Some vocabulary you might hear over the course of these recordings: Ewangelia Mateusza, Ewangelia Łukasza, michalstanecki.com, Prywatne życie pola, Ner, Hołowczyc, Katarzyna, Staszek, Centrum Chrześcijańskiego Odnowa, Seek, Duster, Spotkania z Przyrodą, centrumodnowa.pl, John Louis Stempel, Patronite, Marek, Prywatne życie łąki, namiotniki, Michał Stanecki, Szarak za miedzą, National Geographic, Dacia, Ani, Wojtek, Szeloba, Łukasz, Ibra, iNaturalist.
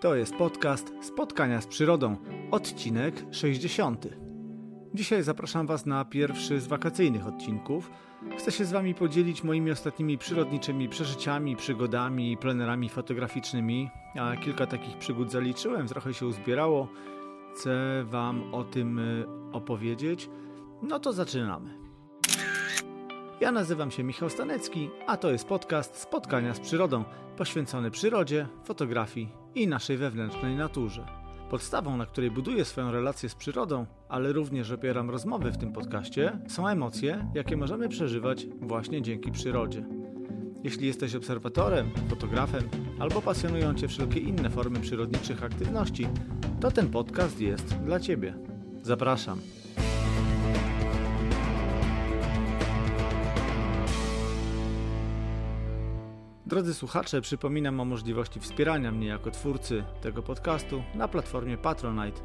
To jest podcast Spotkania z Przyrodą, odcinek 60. Dzisiaj zapraszam Was na pierwszy z wakacyjnych odcinków. Chcę się z Wami podzielić moimi ostatnimi przyrodniczymi przeżyciami, przygodami i plenerami fotograficznymi, a kilka takich przygód zaliczyłem, trochę się uzbierało. Chcę Wam o tym opowiedzieć. No to zaczynamy. Ja nazywam się Michał Stanecki, a to jest podcast Spotkania z Przyrodą, poświęcony przyrodzie, fotografii i naszej wewnętrznej naturze. Podstawą, na której buduję swoją relację z przyrodą, ale również opieram rozmowy w tym podcaście, są emocje, jakie możemy przeżywać właśnie dzięki przyrodzie. Jeśli jesteś obserwatorem, fotografem albo pasjonują Cię wszelkie inne formy przyrodniczych aktywności, to ten podcast jest dla Ciebie. Zapraszam. Drodzy słuchacze, przypominam o możliwości wspierania mnie jako twórcy tego podcastu na platformie Patronite.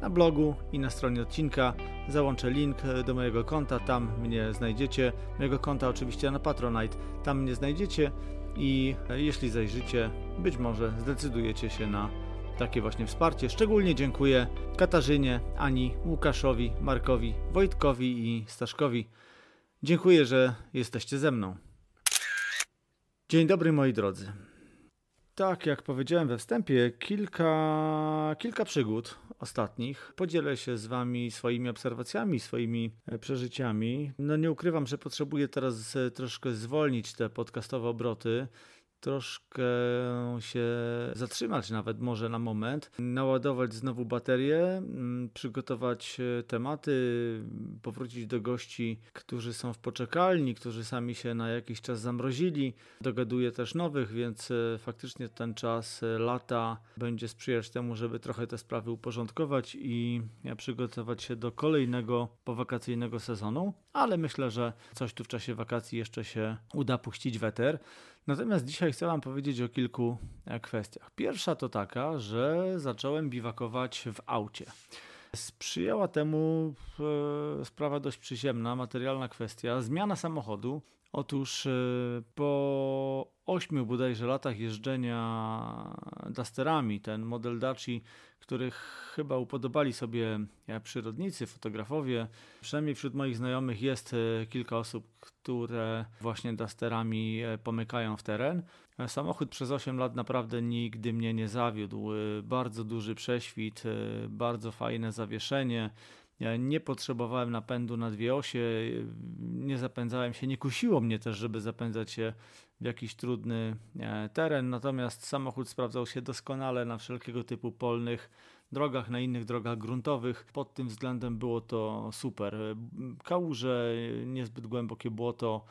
Na blogu i na stronie odcinka załączę link do mojego konta, tam mnie znajdziecie. Mojego konta oczywiście na Patronite, tam mnie znajdziecie i jeśli zajrzycie, być może zdecydujecie się na takie właśnie wsparcie. Szczególnie dziękuję Katarzynie, Ani, Łukaszowi, Markowi, Wojtkowi i Staszkowi. Dziękuję, że jesteście ze mną. Dzień dobry moi drodzy. Tak jak powiedziałem we wstępie, kilka przygód ostatnich. Podzielę się z Wami swoimi obserwacjami, swoimi przeżyciami. No nie ukrywam, że potrzebuję teraz troszkę zwolnić te podcastowe obroty, troszkę się zatrzymać nawet może na moment, naładować znowu baterię, przygotować tematy, powrócić do gości, którzy są w poczekalni, którzy sami się na jakiś czas zamrozili. Dogaduję też nowych, więc faktycznie ten czas lata będzie sprzyjać temu, żeby trochę te sprawy uporządkować i przygotować się do kolejnego powakacyjnego sezonu, ale myślę, że coś tu w czasie wakacji jeszcze się uda puścić w eter. Natomiast dzisiaj chcę Wam powiedzieć o kilku kwestiach. Pierwsza to taka, że zacząłem biwakować w aucie. Sprzyjała temu sprawa dość przyziemna, materialna kwestia, zmiana samochodu. Otóż po 8 bodajże latach jeżdżenia Dusterami, ten model Daci, których chyba upodobali sobie przyrodnicy, fotografowie, przynajmniej wśród moich znajomych jest kilka osób, które właśnie Dusterami pomykają w teren. Samochód przez 8 lat naprawdę nigdy mnie nie zawiódł. Bardzo duży prześwit, bardzo fajne zawieszenie. Ja nie potrzebowałem napędu na dwie osie, nie zapędzałem się, nie kusiło mnie też, żeby zapędzać się w jakiś trudny teren, natomiast samochód sprawdzał się doskonale na wszelkiego typu polnych drogach, na innych drogach gruntowych. Pod tym względem było to super. Kałuże, niezbyt głębokie błoto,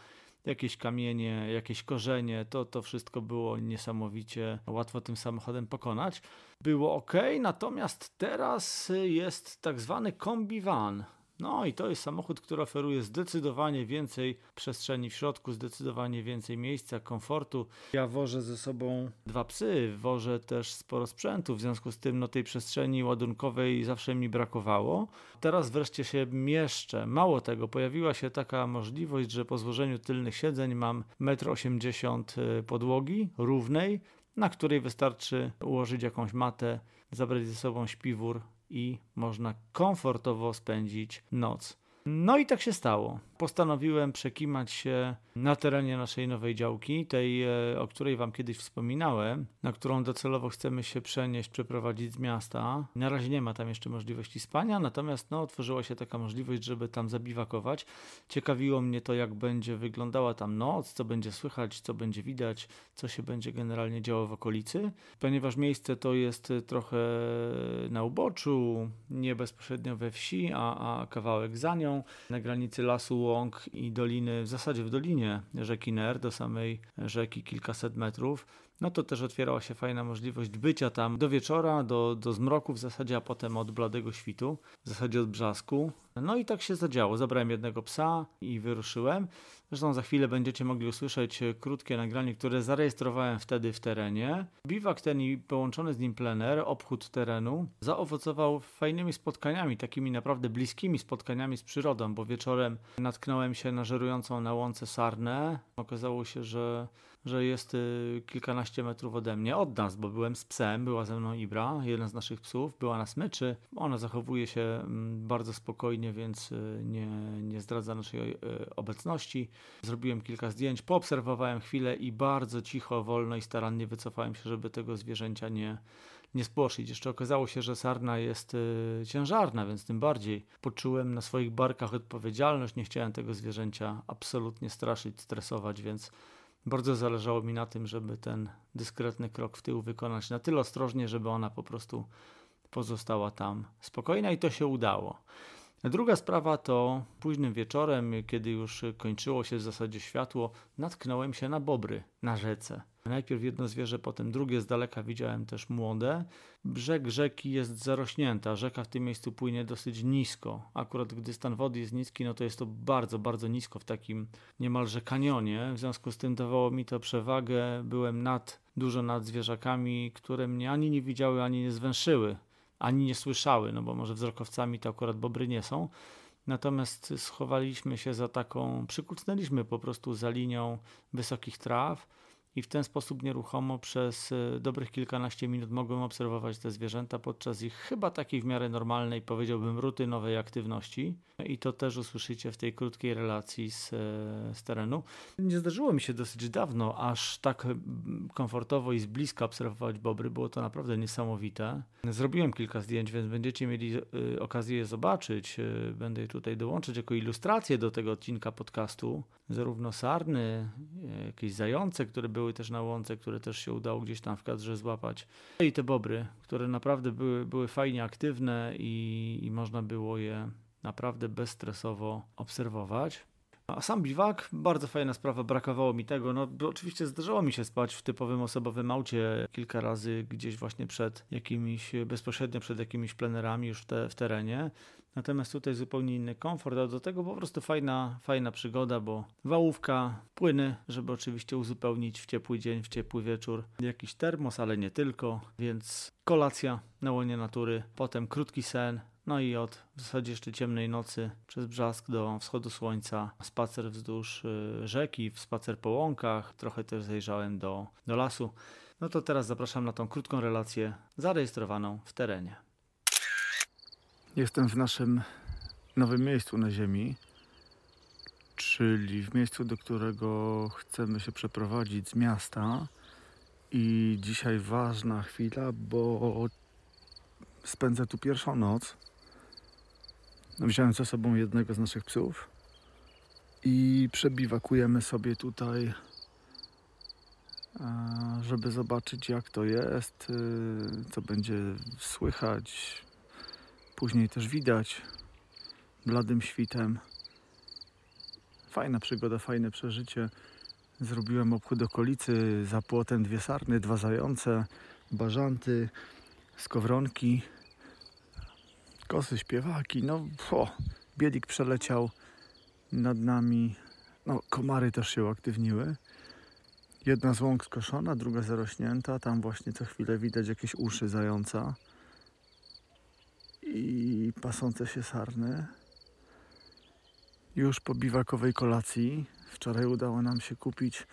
jakieś kamienie, jakieś korzenie, to wszystko było niesamowicie łatwo tym samochodem pokonać. Było ok, natomiast teraz jest tak zwany kombivan. No i to jest samochód, który oferuje zdecydowanie więcej przestrzeni w środku, zdecydowanie więcej miejsca, komfortu. Ja wożę ze sobą 2 psy, wożę też sporo sprzętu, w związku z tym tej przestrzeni ładunkowej zawsze mi brakowało. Teraz wreszcie się mieszczę. Mało tego, pojawiła się taka możliwość, że po złożeniu tylnych siedzeń mam 1,80 m podłogi równej, na której wystarczy ułożyć jakąś matę, zabrać ze sobą śpiwór i można komfortowo spędzić noc. No i tak się stało. Postanowiłem przekimać się na terenie naszej nowej działki, tej, o której Wam kiedyś wspominałem, na którą docelowo chcemy się przenieść, przeprowadzić z miasta. Na razie nie ma tam jeszcze możliwości spania, natomiast otworzyła się taka możliwość, żeby tam zabiwakować. Ciekawiło mnie to, jak będzie wyglądała tam noc, co będzie słychać, co będzie widać, co się będzie generalnie działo w okolicy. Ponieważ miejsce to jest trochę na uboczu, nie bezpośrednio we wsi, a kawałek za nią, na granicy lasu, łąk i doliny, w zasadzie w dolinie rzeki Ner, do samej rzeki kilkaset metrów, to też otwierała się fajna możliwość bycia tam do wieczora, do zmroku w zasadzie, a potem od bladego świtu, w zasadzie od brzasku. I tak się zadziało. Zabrałem jednego psa i wyruszyłem. Zresztą za chwilę będziecie mogli usłyszeć krótkie nagranie, które zarejestrowałem wtedy w terenie. Biwak ten i połączony z nim plener, obchód terenu, zaowocował fajnymi spotkaniami, takimi naprawdę bliskimi spotkaniami z przyrodą, bo wieczorem natknąłem się na żerującą na łące sarnę. Okazało się, że jest kilkanaście metrów ode mnie, od nas, bo byłem z psem, była ze mną Ibra, jeden z naszych psów, była na smyczy. Ona zachowuje się bardzo spokojnie, więc nie zdradza naszej obecności. Zrobiłem kilka zdjęć, poobserwowałem chwilę i bardzo cicho, wolno i starannie wycofałem się, żeby tego zwierzęcia nie spłoszyć. Jeszcze okazało się, że sarna jest ciężarna, więc tym bardziej poczułem na swoich barkach odpowiedzialność. Nie chciałem tego zwierzęcia absolutnie straszyć, stresować, więc bardzo zależało mi na tym, żeby ten dyskretny krok w tył wykonać na tyle ostrożnie, żeby ona po prostu pozostała tam spokojna i to się udało. Druga sprawa to późnym wieczorem, kiedy już kończyło się w zasadzie światło, natknąłem się na bobry na rzece. Najpierw jedno zwierzę, potem drugie, z daleka widziałem też młode. Brzeg rzeki jest zarośnięta, rzeka w tym miejscu płynie dosyć nisko. Akurat gdy stan wody jest niski, no to jest to bardzo, bardzo nisko w takim niemalże kanionie. W związku z tym dawało mi to przewagę, byłem dużo nad zwierzakami, które mnie ani nie widziały, ani nie zwęszyły, ani nie słyszały, no bo może wzrokowcami to akurat bobry nie są. Natomiast schowaliśmy się za przykucnęliśmy po prostu za linią wysokich traw i w ten sposób nieruchomo przez dobrych kilkanaście minut mogłem obserwować te zwierzęta podczas ich chyba takiej w miarę normalnej, powiedziałbym rutynowej aktywności. I to też usłyszycie w tej krótkiej relacji z terenu. Nie zdarzyło mi się dosyć dawno aż tak komfortowo i z bliska obserwować bobry. Było to naprawdę niesamowite. Zrobiłem kilka zdjęć, więc będziecie mieli okazję je zobaczyć. Będę je tutaj dołączyć jako ilustrację do tego odcinka podcastu. Zarówno sarny, jakieś zające, które były też na łące, które też się udało gdzieś tam w kadrze złapać. I te bobry, które naprawdę były fajnie aktywne i można było je naprawdę bezstresowo obserwować. A sam biwak, bardzo fajna sprawa, brakowało mi tego. No, oczywiście zdarzało mi się spać w typowym osobowym aucie kilka razy gdzieś właśnie bezpośrednio przed jakimiś plenerami już w terenie. Natomiast tutaj zupełnie inny komfort, a do tego po prostu fajna przygoda, bo wałówka, płyny, żeby oczywiście uzupełnić w ciepły dzień, w ciepły wieczór, jakiś termos, ale nie tylko, więc kolacja na łonie natury, potem krótki sen, no i od w zasadzie jeszcze ciemnej nocy przez brzask do wschodu słońca spacer wzdłuż rzeki, spacer po łąkach, trochę też zajrzałem do lasu. No to teraz zapraszam na tą krótką relację zarejestrowaną w terenie. Jestem w naszym nowym miejscu na ziemi, czyli w miejscu, do którego chcemy się przeprowadzić z miasta. I dzisiaj ważna chwila, bo spędzę tu pierwszą noc. Wziąłem ze sobą jednego z naszych psów i przebiwakujemy sobie tutaj, żeby zobaczyć, jak to jest, co będzie słychać. Później też widać bladym świtem. Fajna przygoda, fajne przeżycie. Zrobiłem obchód okolicy, za płotem 2 sarny, 2 zające, bażanty, skowronki, kosy, śpiewaki. No, bielik przeleciał nad nami. No, komary też się uaktywniły. Jedna z łąk skoszona, druga zarośnięta. Tam właśnie co chwilę widać jakieś uszy zająca i pasące się sarny. Już po biwakowej kolacji wczoraj udało nam się kupić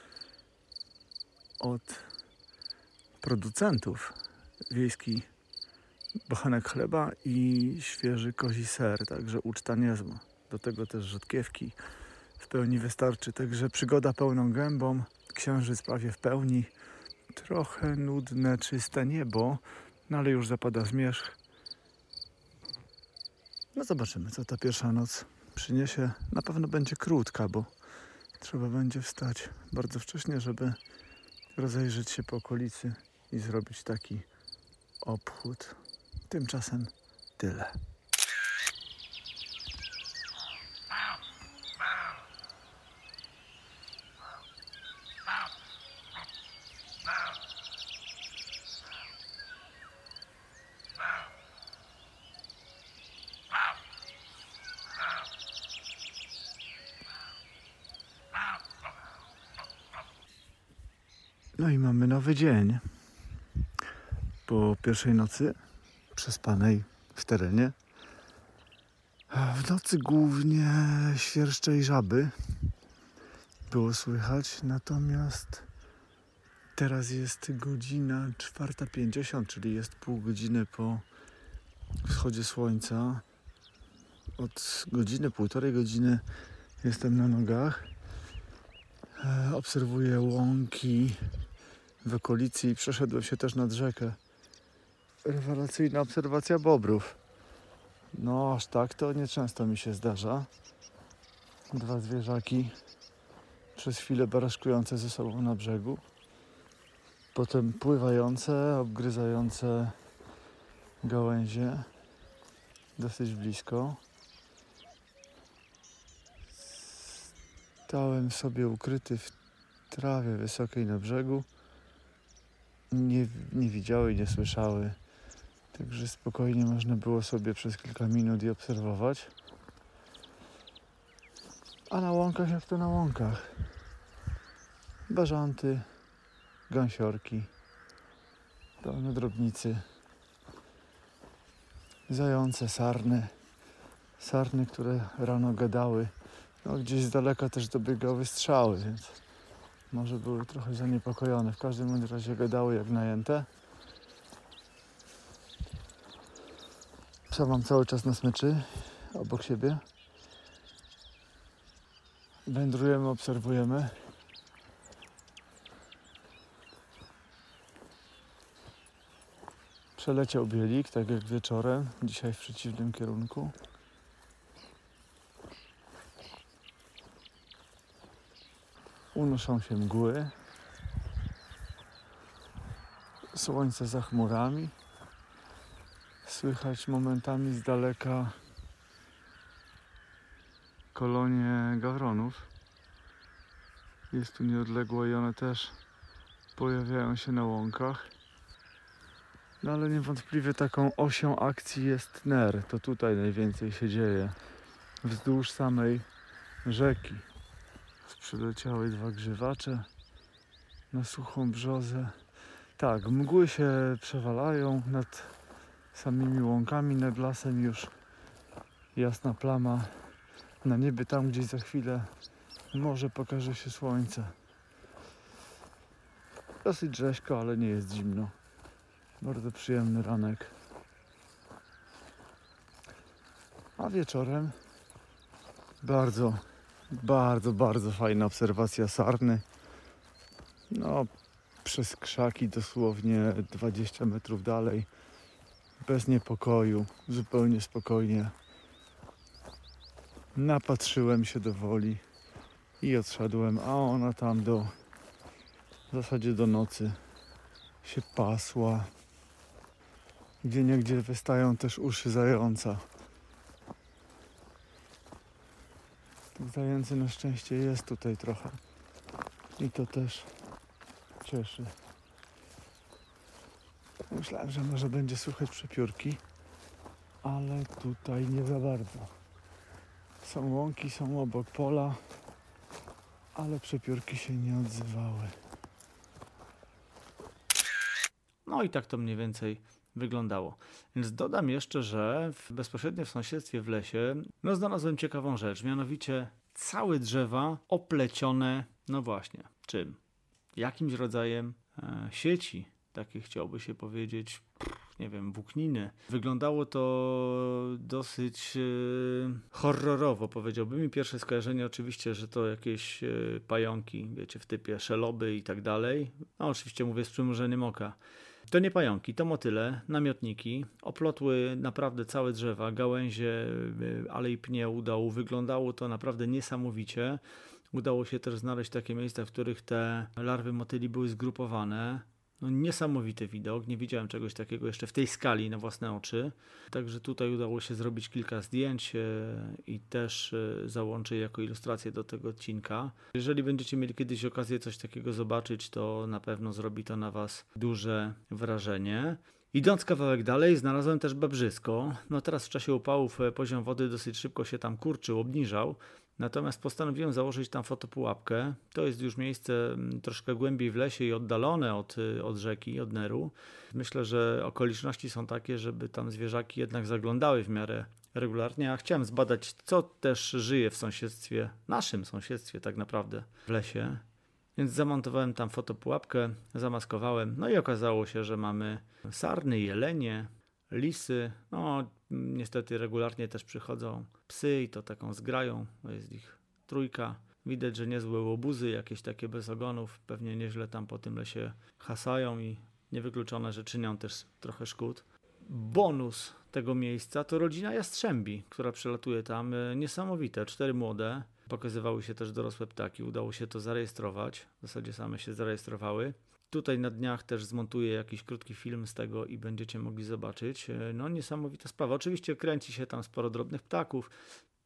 od producentów wiejski bochenek chleba i świeży kozi ser, także uczta niezła. Do tego też rzodkiewki w pełni wystarczy, także przygoda pełną gębą, księżyc prawie w pełni, trochę nudne czyste niebo, no ale już zapada zmierzch. No zobaczymy, co ta pierwsza noc przyniesie. Na pewno będzie krótka, bo trzeba będzie wstać bardzo wcześnie, żeby rozejrzeć się po okolicy i zrobić taki obchód. Tymczasem tyle. No i mamy nowy dzień. Po pierwszej nocy przespanej w terenie. W nocy głównie świerszcze i żaby było słychać, natomiast teraz jest godzina 4:50, czyli jest pół godziny po wschodzie słońca. Od godziny, półtorej godziny jestem na nogach. Obserwuję łąki w okolicy i przeszedłem się też nad rzekę. Rewelacyjna obserwacja bobrów. No aż tak to nieczęsto mi się zdarza. Dwa zwierzaki przez chwilę baraszkujące ze sobą na brzegu. Potem pływające, obgryzające gałęzie dosyć blisko. Stałem sobie ukryty w trawie wysokiej na brzegu. Nie widziały i nie słyszały. Także spokojnie można było sobie przez kilka minut i obserwować. A na łąkach jak to na łąkach. Bażanty, gąsiorki, pełne drobnicy, zające, sarny. Sarny, które rano gadały. No, gdzieś z daleka też dobiegały strzały, więc może były trochę zaniepokojone. W każdym razie gadały jak najęte. Psa mam cały czas na smyczy, obok siebie. Wędrujemy, obserwujemy. Przeleciał bielik, tak jak wieczorem, dzisiaj w przeciwnym kierunku. Unoszą się mgły. Słońce za chmurami. Słychać momentami z daleka kolonie gawronów. Jest tu nieodległo i one też pojawiają się na łąkach. No ale niewątpliwie taką osią akcji jest Ner. To tutaj najwięcej się dzieje. Wzdłuż samej rzeki. Przyleciały dwa grzywacze na suchą brzozę. Tak, mgły się przewalają nad samymi łąkami, nad lasem już jasna plama na niebie, tam gdzieś za chwilę może pokaże się słońce. Dosyć rzeźko, ale nie jest zimno. Bardzo przyjemny ranek. A wieczorem bardzo fajna obserwacja sarny. No, przez krzaki dosłownie 20 metrów dalej. Bez niepokoju, zupełnie spokojnie. Napatrzyłem się do woli i odszedłem, a ona tam w zasadzie do nocy się pasła. Gdzieniegdzie wystają też uszy zająca. Zający na szczęście jest tutaj trochę i to też cieszy. Myślałem, że może będzie słychać przepiórki, ale tutaj nie za bardzo. Są łąki, są obok pola, ale przepiórki się nie odzywały. No i tak to mniej więcej wyglądało. Więc dodam jeszcze, że bezpośrednio w sąsiedztwie w lesie znalazłem ciekawą rzecz, mianowicie całe drzewa oplecione, no właśnie, czym? Jakimś rodzajem sieci, takie chciałoby się powiedzieć, nie wiem, włókniny. Wyglądało to dosyć horrorowo, powiedziałbym. I pierwsze skojarzenie oczywiście, że to jakieś pająki, wiecie, w typie szeloby i tak dalej. No oczywiście mówię z przymrużeniem oka. To nie pająki, to motyle, namiotniki, oplotły naprawdę całe drzewa, gałęzie, ale i pnie udołu. Wyglądało to naprawdę niesamowicie. Udało się też znaleźć takie miejsca, w których te larwy motyli były zgrupowane. No, niesamowity widok, nie widziałem czegoś takiego jeszcze w tej skali na własne oczy. Także tutaj udało się zrobić kilka zdjęć i też załączę jako ilustrację do tego odcinka. Jeżeli będziecie mieli kiedyś okazję coś takiego zobaczyć, to na pewno zrobi to na Was duże wrażenie. Idąc kawałek dalej, znalazłem też babrzysko. No teraz w czasie upałów poziom wody dosyć szybko się tam kurczył, obniżał. Natomiast postanowiłem założyć tam fotopułapkę. To jest już miejsce troszkę głębiej w lesie i oddalone od rzeki, od Neru. Myślę, że okoliczności są takie, żeby tam zwierzaki jednak zaglądały w miarę regularnie, a chciałem zbadać, co też żyje w sąsiedztwie, naszym sąsiedztwie tak naprawdę, w lesie. Więc zamontowałem tam fotopułapkę, zamaskowałem, no i okazało się, że mamy sarny, jelenie, lisy, no niestety regularnie też przychodzą psy i to taką zgrają, bo jest ich 3. Widać, że niezłe łobuzy, jakieś takie bez ogonów, pewnie nieźle tam po tym lesie hasają i niewykluczone, że czynią też trochę szkód. Bonus tego miejsca to rodzina jastrzębi, która przelatuje tam. Niesamowite, 4 młode. Pokazywały się też dorosłe ptaki. Udało się to zarejestrować. W zasadzie same się zarejestrowały. Tutaj na dniach też zmontuję jakiś krótki film z tego i będziecie mogli zobaczyć. No niesamowita sprawa. Oczywiście kręci się tam sporo drobnych ptaków.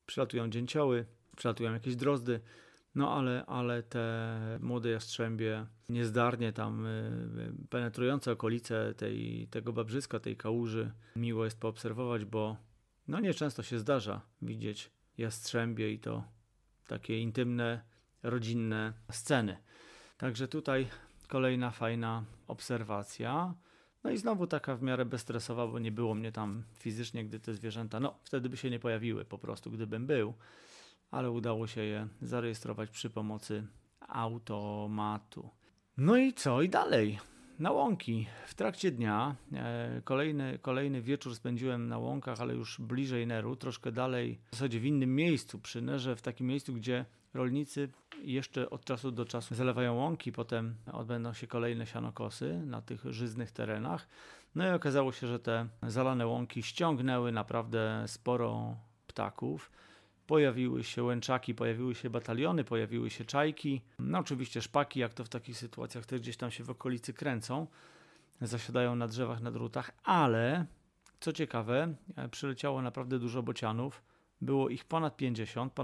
Przelatują dzięcioły, przelatują jakieś drozdy. No ale te młode jastrzębie niezdarnie tam penetrujące okolice tego babrzyska, tej kałuży miło jest poobserwować, bo no nieczęsto się zdarza widzieć jastrzębie i to takie intymne, rodzinne sceny. Także tutaj kolejna fajna obserwacja. No i znowu taka w miarę bezstresowa, bo nie było mnie tam fizycznie, gdy te zwierzęta, no wtedy by się nie pojawiły po prostu, gdybym był. Ale udało się je zarejestrować przy pomocy automatu. No i co? I dalej? Na łąki. W trakcie dnia kolejny wieczór spędziłem na łąkach, ale już bliżej Neru, troszkę dalej, w zasadzie w innym miejscu przy Nerze, w takim miejscu, gdzie rolnicy jeszcze od czasu do czasu zalewają łąki, potem odbędą się kolejne sianokosy na tych żyznych terenach. No i okazało się, że te zalane łąki ściągnęły naprawdę sporo ptaków. Pojawiły się łęczaki, pojawiły się bataliony, pojawiły się czajki. No oczywiście szpaki, jak to w takich sytuacjach, też gdzieś tam się w okolicy kręcą. Zasiadają na drzewach, na drutach, ale co ciekawe, przyleciało naprawdę dużo bocianów. Było ich ponad 50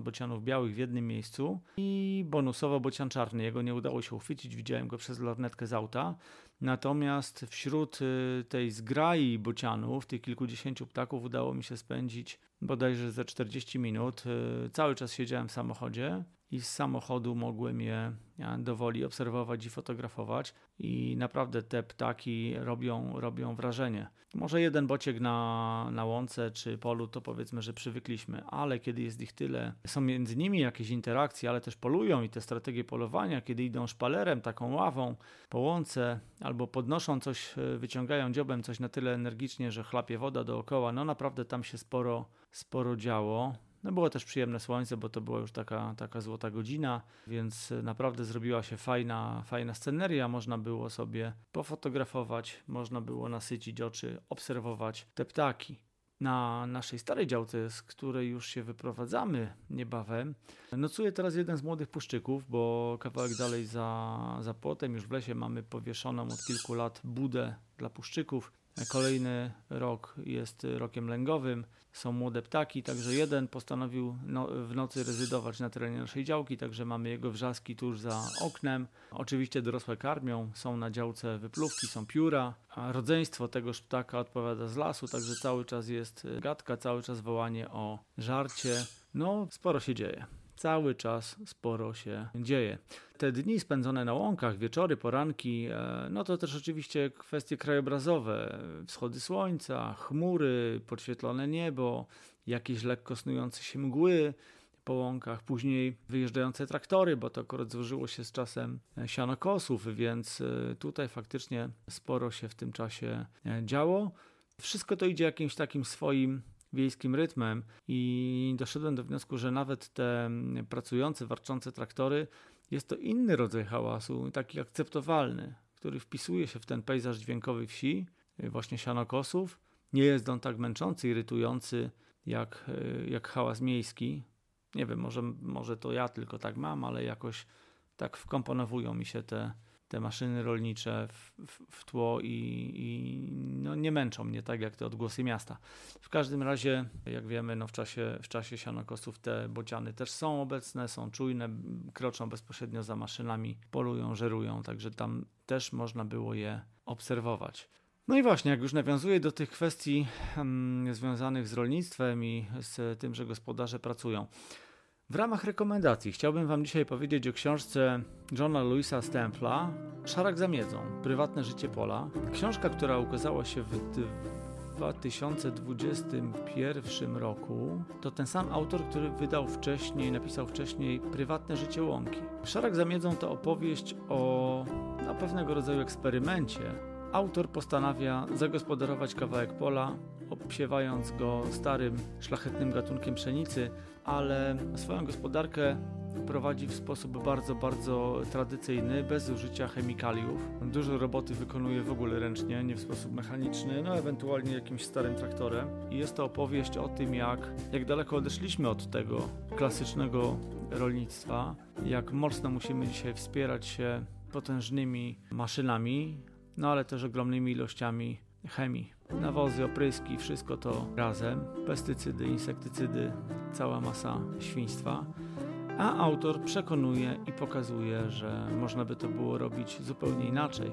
bocianów białych w jednym miejscu i bonusowo bocian czarny. Jego nie udało się uchwycić, widziałem go przez lornetkę z auta. Natomiast wśród tej zgrai bocianów, tych kilkudziesięciu ptaków, udało mi się spędzić bodajże ze 40 minut. Cały czas siedziałem w samochodzie i z samochodu mogłem je dowoli obserwować i fotografować. I naprawdę te ptaki robią wrażenie. Może jeden bociek na łące czy polu to powiedzmy, że przywykliśmy, ale kiedy jest ich tyle, są między nimi jakieś interakcje, ale też polują i te strategie polowania, kiedy idą szpalerem, taką ławą po łące albo podnoszą coś, wyciągają dziobem coś na tyle energicznie, że chlapie woda dookoła. No naprawdę tam się sporo działo. No było też przyjemne słońce, bo to była już taka złota godzina, więc naprawdę zrobiła się fajna sceneria. Można było sobie pofotografować, można było nasycić oczy, obserwować te ptaki. Na naszej starej działce, z której już się wyprowadzamy niebawem, nocuje teraz jeden z młodych puszczyków, bo kawałek dalej za płotem, już w lesie, mamy powieszoną od kilku lat budę dla puszczyków. Kolejny rok jest rokiem lęgowym, są młode ptaki, także jeden postanowił w nocy rezydować na terenie naszej działki, także mamy jego wrzaski tuż za oknem. Oczywiście dorosłe karmią, są na działce wypluwki, są pióra, a rodzeństwo tegoż ptaka odpowiada z lasu, także cały czas jest gadka, cały czas wołanie o żarcie. No, sporo się dzieje. Cały czas sporo się dzieje. Te dni spędzone na łąkach, wieczory, poranki, no to też oczywiście kwestie krajobrazowe. Wschody słońca, chmury, podświetlone niebo, jakieś lekko snujące się mgły po łąkach, później wyjeżdżające traktory, bo to akurat złożyło się z czasem sianokosów, więc tutaj faktycznie sporo się w tym czasie działo. Wszystko to idzie jakimś takim swoim wiejskim rytmem i doszedłem do wniosku, że nawet te pracujące, warczące traktory jest to inny rodzaj hałasu, taki akceptowalny, który wpisuje się w ten pejzaż dźwiękowy wsi, właśnie sianokosów. Nie jest on tak męczący, irytujący jak hałas miejski. Nie wiem, może to ja tylko tak mam, ale jakoś tak wkomponowują mi się te maszyny rolnicze w tło i no nie męczą mnie tak jak te odgłosy miasta. W każdym razie, jak wiemy, no w czasie sianokosów te bociany też są obecne, są czujne, kroczą bezpośrednio za maszynami, polują, żerują, także tam też można było je obserwować. No i właśnie, jak już nawiązuję do tych kwestii związanych z rolnictwem i z tym, że gospodarze pracują. W ramach rekomendacji chciałbym Wam dzisiaj powiedzieć o książce Johna Louisa Stempla Szarak za miedzą. Prywatne życie pola. Książka, która ukazała się w 2021 roku, to ten sam autor, który napisał wcześniej Prywatne życie łąki. Szarak za miedzą to opowieść o pewnego rodzaju eksperymencie. Autor postanawia zagospodarować kawałek pola, obsiewając go starym, szlachetnym gatunkiem pszenicy, ale swoją gospodarkę prowadzi w sposób bardzo, bardzo tradycyjny, bez użycia chemikaliów. Dużo roboty wykonuje w ogóle ręcznie, nie w sposób mechaniczny, ewentualnie jakimś starym traktorem. I jest to opowieść o tym, jak daleko odeszliśmy od tego klasycznego rolnictwa, jak mocno musimy dzisiaj wspierać się potężnymi maszynami, ale też ogromnymi ilościami chemii. Nawozy, opryski, wszystko to razem, pestycydy, insektycydy, cała masa świństwa. A autor przekonuje i pokazuje, że można by to było robić zupełnie inaczej.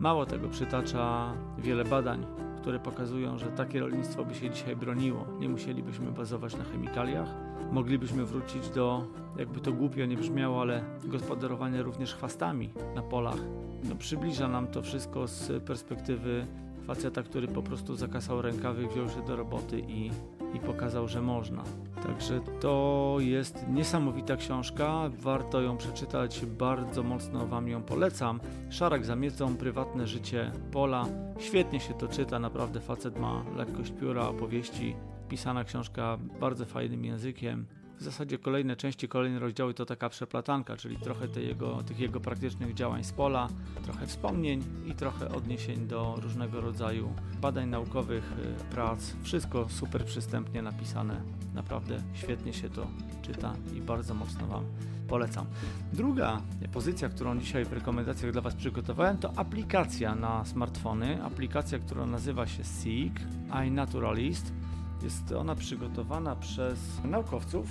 Mało tego, przytacza wiele badań, które pokazują, że takie rolnictwo by się dzisiaj broniło. Nie musielibyśmy bazować na chemikaliach. Moglibyśmy wrócić do, jakby to głupio nie brzmiało, ale gospodarowania również chwastami na polach. Przybliża nam to wszystko z perspektywy faceta, który po prostu zakasał rękawy, wziął się do roboty i pokazał, że można. Także to jest niesamowita książka, warto ją przeczytać, bardzo mocno Wam ją polecam. Szarak za miedzą, prywatne życie pola, świetnie się to czyta, naprawdę facet ma lekkość pióra, opowieści, pisana książka bardzo fajnym językiem. W zasadzie kolejne części, kolejne rozdziały to taka przeplatanka, czyli trochę tych jego praktycznych działań z pola, trochę wspomnień i trochę odniesień do różnego rodzaju badań naukowych, prac. Wszystko super przystępnie napisane. Naprawdę świetnie się to czyta i bardzo mocno Wam polecam. Druga pozycja, którą dzisiaj w rekomendacjach dla Was przygotowałem, to aplikacja na smartfony. Aplikacja, która nazywa się Seek, iNaturalist. Jest ona przygotowana przez naukowców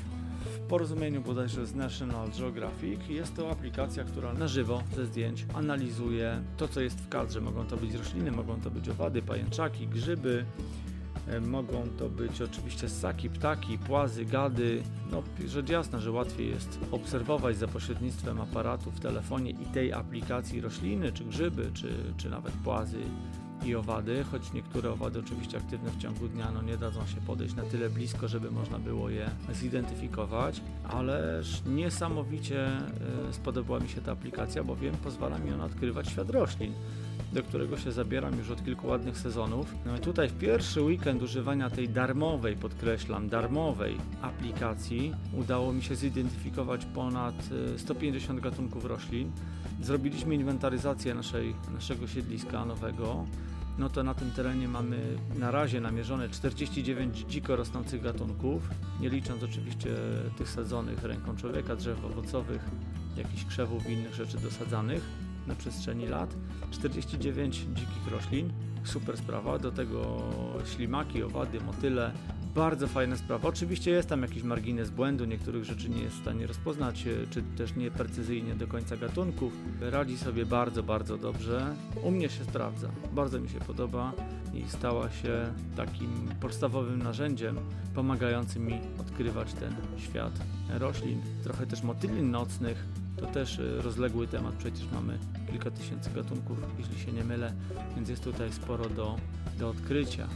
w porozumieniu bodajże z National Geographic. Jest to aplikacja, która na żywo ze zdjęć analizuje to, co jest w kadrze. Mogą to być rośliny, mogą to być owady, pajęczaki, grzyby, mogą to być oczywiście ssaki, ptaki, płazy, gady. Rzecz jasna, że łatwiej jest obserwować za pośrednictwem aparatu w telefonie i tej aplikacji rośliny, czy grzyby, czy nawet płazy i owady, choć niektóre owady oczywiście aktywne w ciągu dnia nie dadzą się podejść na tyle blisko, żeby można było je zidentyfikować, ależ niesamowicie spodobała mi się ta aplikacja, bowiem pozwala mi ona odkrywać świat roślin, do którego się zabieram już od kilku ładnych sezonów. Tutaj w pierwszy weekend używania tej darmowej, podkreślam, darmowej aplikacji udało mi się zidentyfikować ponad 150 gatunków roślin. Zrobiliśmy inwentaryzację naszego siedliska nowego. To na tym terenie mamy na razie namierzone 49 dziko rosnących gatunków, nie licząc oczywiście tych sadzonych ręką człowieka, drzew owocowych, jakichś krzewów i innych rzeczy dosadzanych na przestrzeni lat. 49 dzikich roślin, super sprawa, do tego ślimaki, owady, motyle, bardzo fajna sprawa. Oczywiście jest tam jakiś margines błędu, niektórych rzeczy nie jest w stanie rozpoznać, czy też nieprecyzyjnie do końca gatunków. Radzi sobie bardzo, bardzo dobrze. U mnie się sprawdza, bardzo mi się podoba i stała się takim podstawowym narzędziem pomagającym mi odkrywać ten świat roślin. Trochę też motyli nocnych, to też rozległy temat, przecież mamy kilka tysięcy gatunków, jeśli się nie mylę, więc jest tutaj sporo do odkrycia.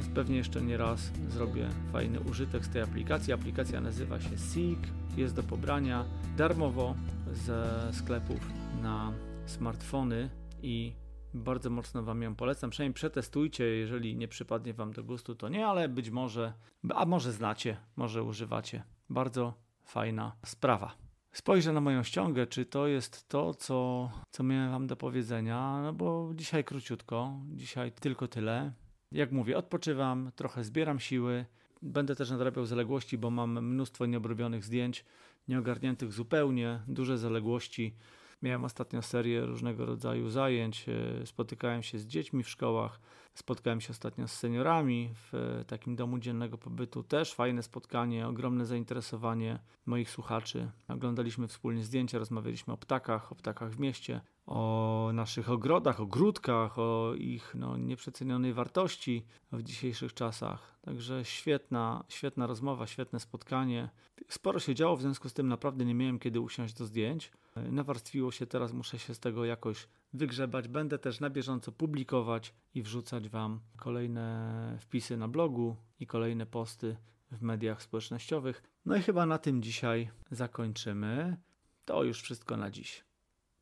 Więc pewnie jeszcze nie raz zrobię fajny użytek z tej aplikacji. Aplikacja nazywa się Seek, jest do pobrania darmowo ze sklepów na smartfony i bardzo mocno Wam ją polecam. Przynajmniej przetestujcie, jeżeli nie przypadnie Wam do gustu, to nie, ale być może, a może znacie, może używacie. Bardzo fajna sprawa. Spojrzę na moją ściągę, czy to jest to, co miałem Wam do powiedzenia, bo dzisiaj króciutko, dzisiaj tylko tyle. Jak mówię, odpoczywam, trochę zbieram siły, będę też nadrabiał zaległości, bo mam mnóstwo nieobrobionych zdjęć, nieogarniętych zupełnie, duże zaległości. Miałem ostatnio serię różnego rodzaju zajęć, spotykałem się z dziećmi w szkołach, spotkałem się ostatnio z seniorami w takim domu dziennego pobytu, też fajne spotkanie, ogromne zainteresowanie moich słuchaczy. Oglądaliśmy wspólnie zdjęcia, rozmawialiśmy o ptakach w mieście, o naszych ogrodach, ogródkach, o ich nieprzecenionej wartości w dzisiejszych czasach. Także świetna rozmowa, świetne spotkanie. Sporo się działo, w związku z tym naprawdę nie miałem kiedy usiąść do zdjęć. Nawarstwiło się, teraz muszę się z tego jakoś wygrzebać. Będę też na bieżąco publikować i wrzucać Wam kolejne wpisy na blogu i kolejne posty w mediach społecznościowych. No i chyba na tym dzisiaj zakończymy. To już wszystko na dziś.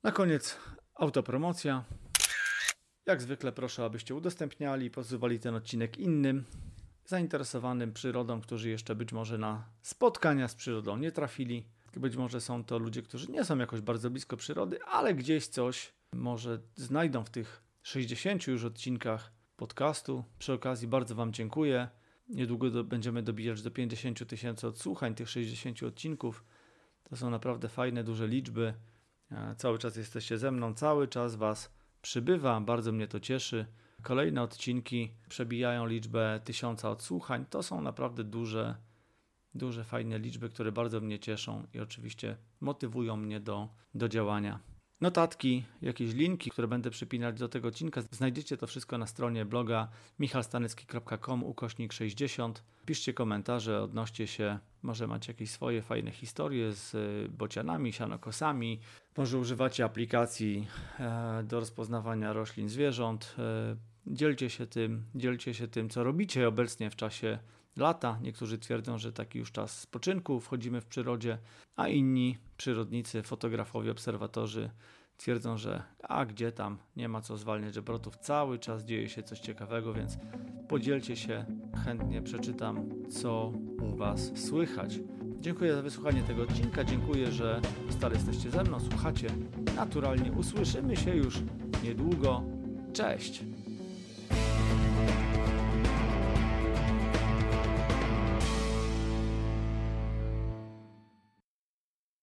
Na koniec autopromocja. Jak zwykle proszę, abyście udostępniali i podsuwali ten odcinek innym, zainteresowanym przyrodą, którzy jeszcze być może na spotkania z przyrodą nie trafili. Być może są to ludzie, którzy nie są jakoś bardzo blisko przyrody, ale gdzieś coś może znajdą w tych 60 już odcinkach podcastu. Przy okazji bardzo Wam dziękuję. Niedługo będziemy dobijać do 50 000 odsłuchań tych 60 odcinków. To są naprawdę fajne, duże liczby. Cały czas jesteście ze mną, cały czas Was przybywa, bardzo mnie to cieszy. Kolejne odcinki przebijają liczbę 1000 odsłuchań. To są naprawdę duże, fajne liczby, które bardzo mnie cieszą i oczywiście motywują mnie do działania. Notatki, jakieś linki, które będę przypinać do tego odcinka, znajdziecie to wszystko na stronie bloga michalstanecki.com /60. Piszcie komentarze, odnoście się, może macie jakieś swoje fajne historie z bocianami, sianokosami, może używacie aplikacji do rozpoznawania roślin, zwierząt. Dzielcie się tym, co robicie obecnie w czasie lata. Niektórzy twierdzą, że taki już czas spoczynku, wchodzimy w przyrodzie, a inni przyrodnicy, fotografowie, obserwatorzy twierdzą, że gdzie tam, nie ma co zwalniać obrotów, cały czas dzieje się coś ciekawego, więc podzielcie się, chętnie przeczytam, co u Was słychać. Dziękuję za wysłuchanie tego odcinka, dziękuję, że stale jesteście ze mną, słuchacie. Naturalnie usłyszymy się już niedługo. Cześć!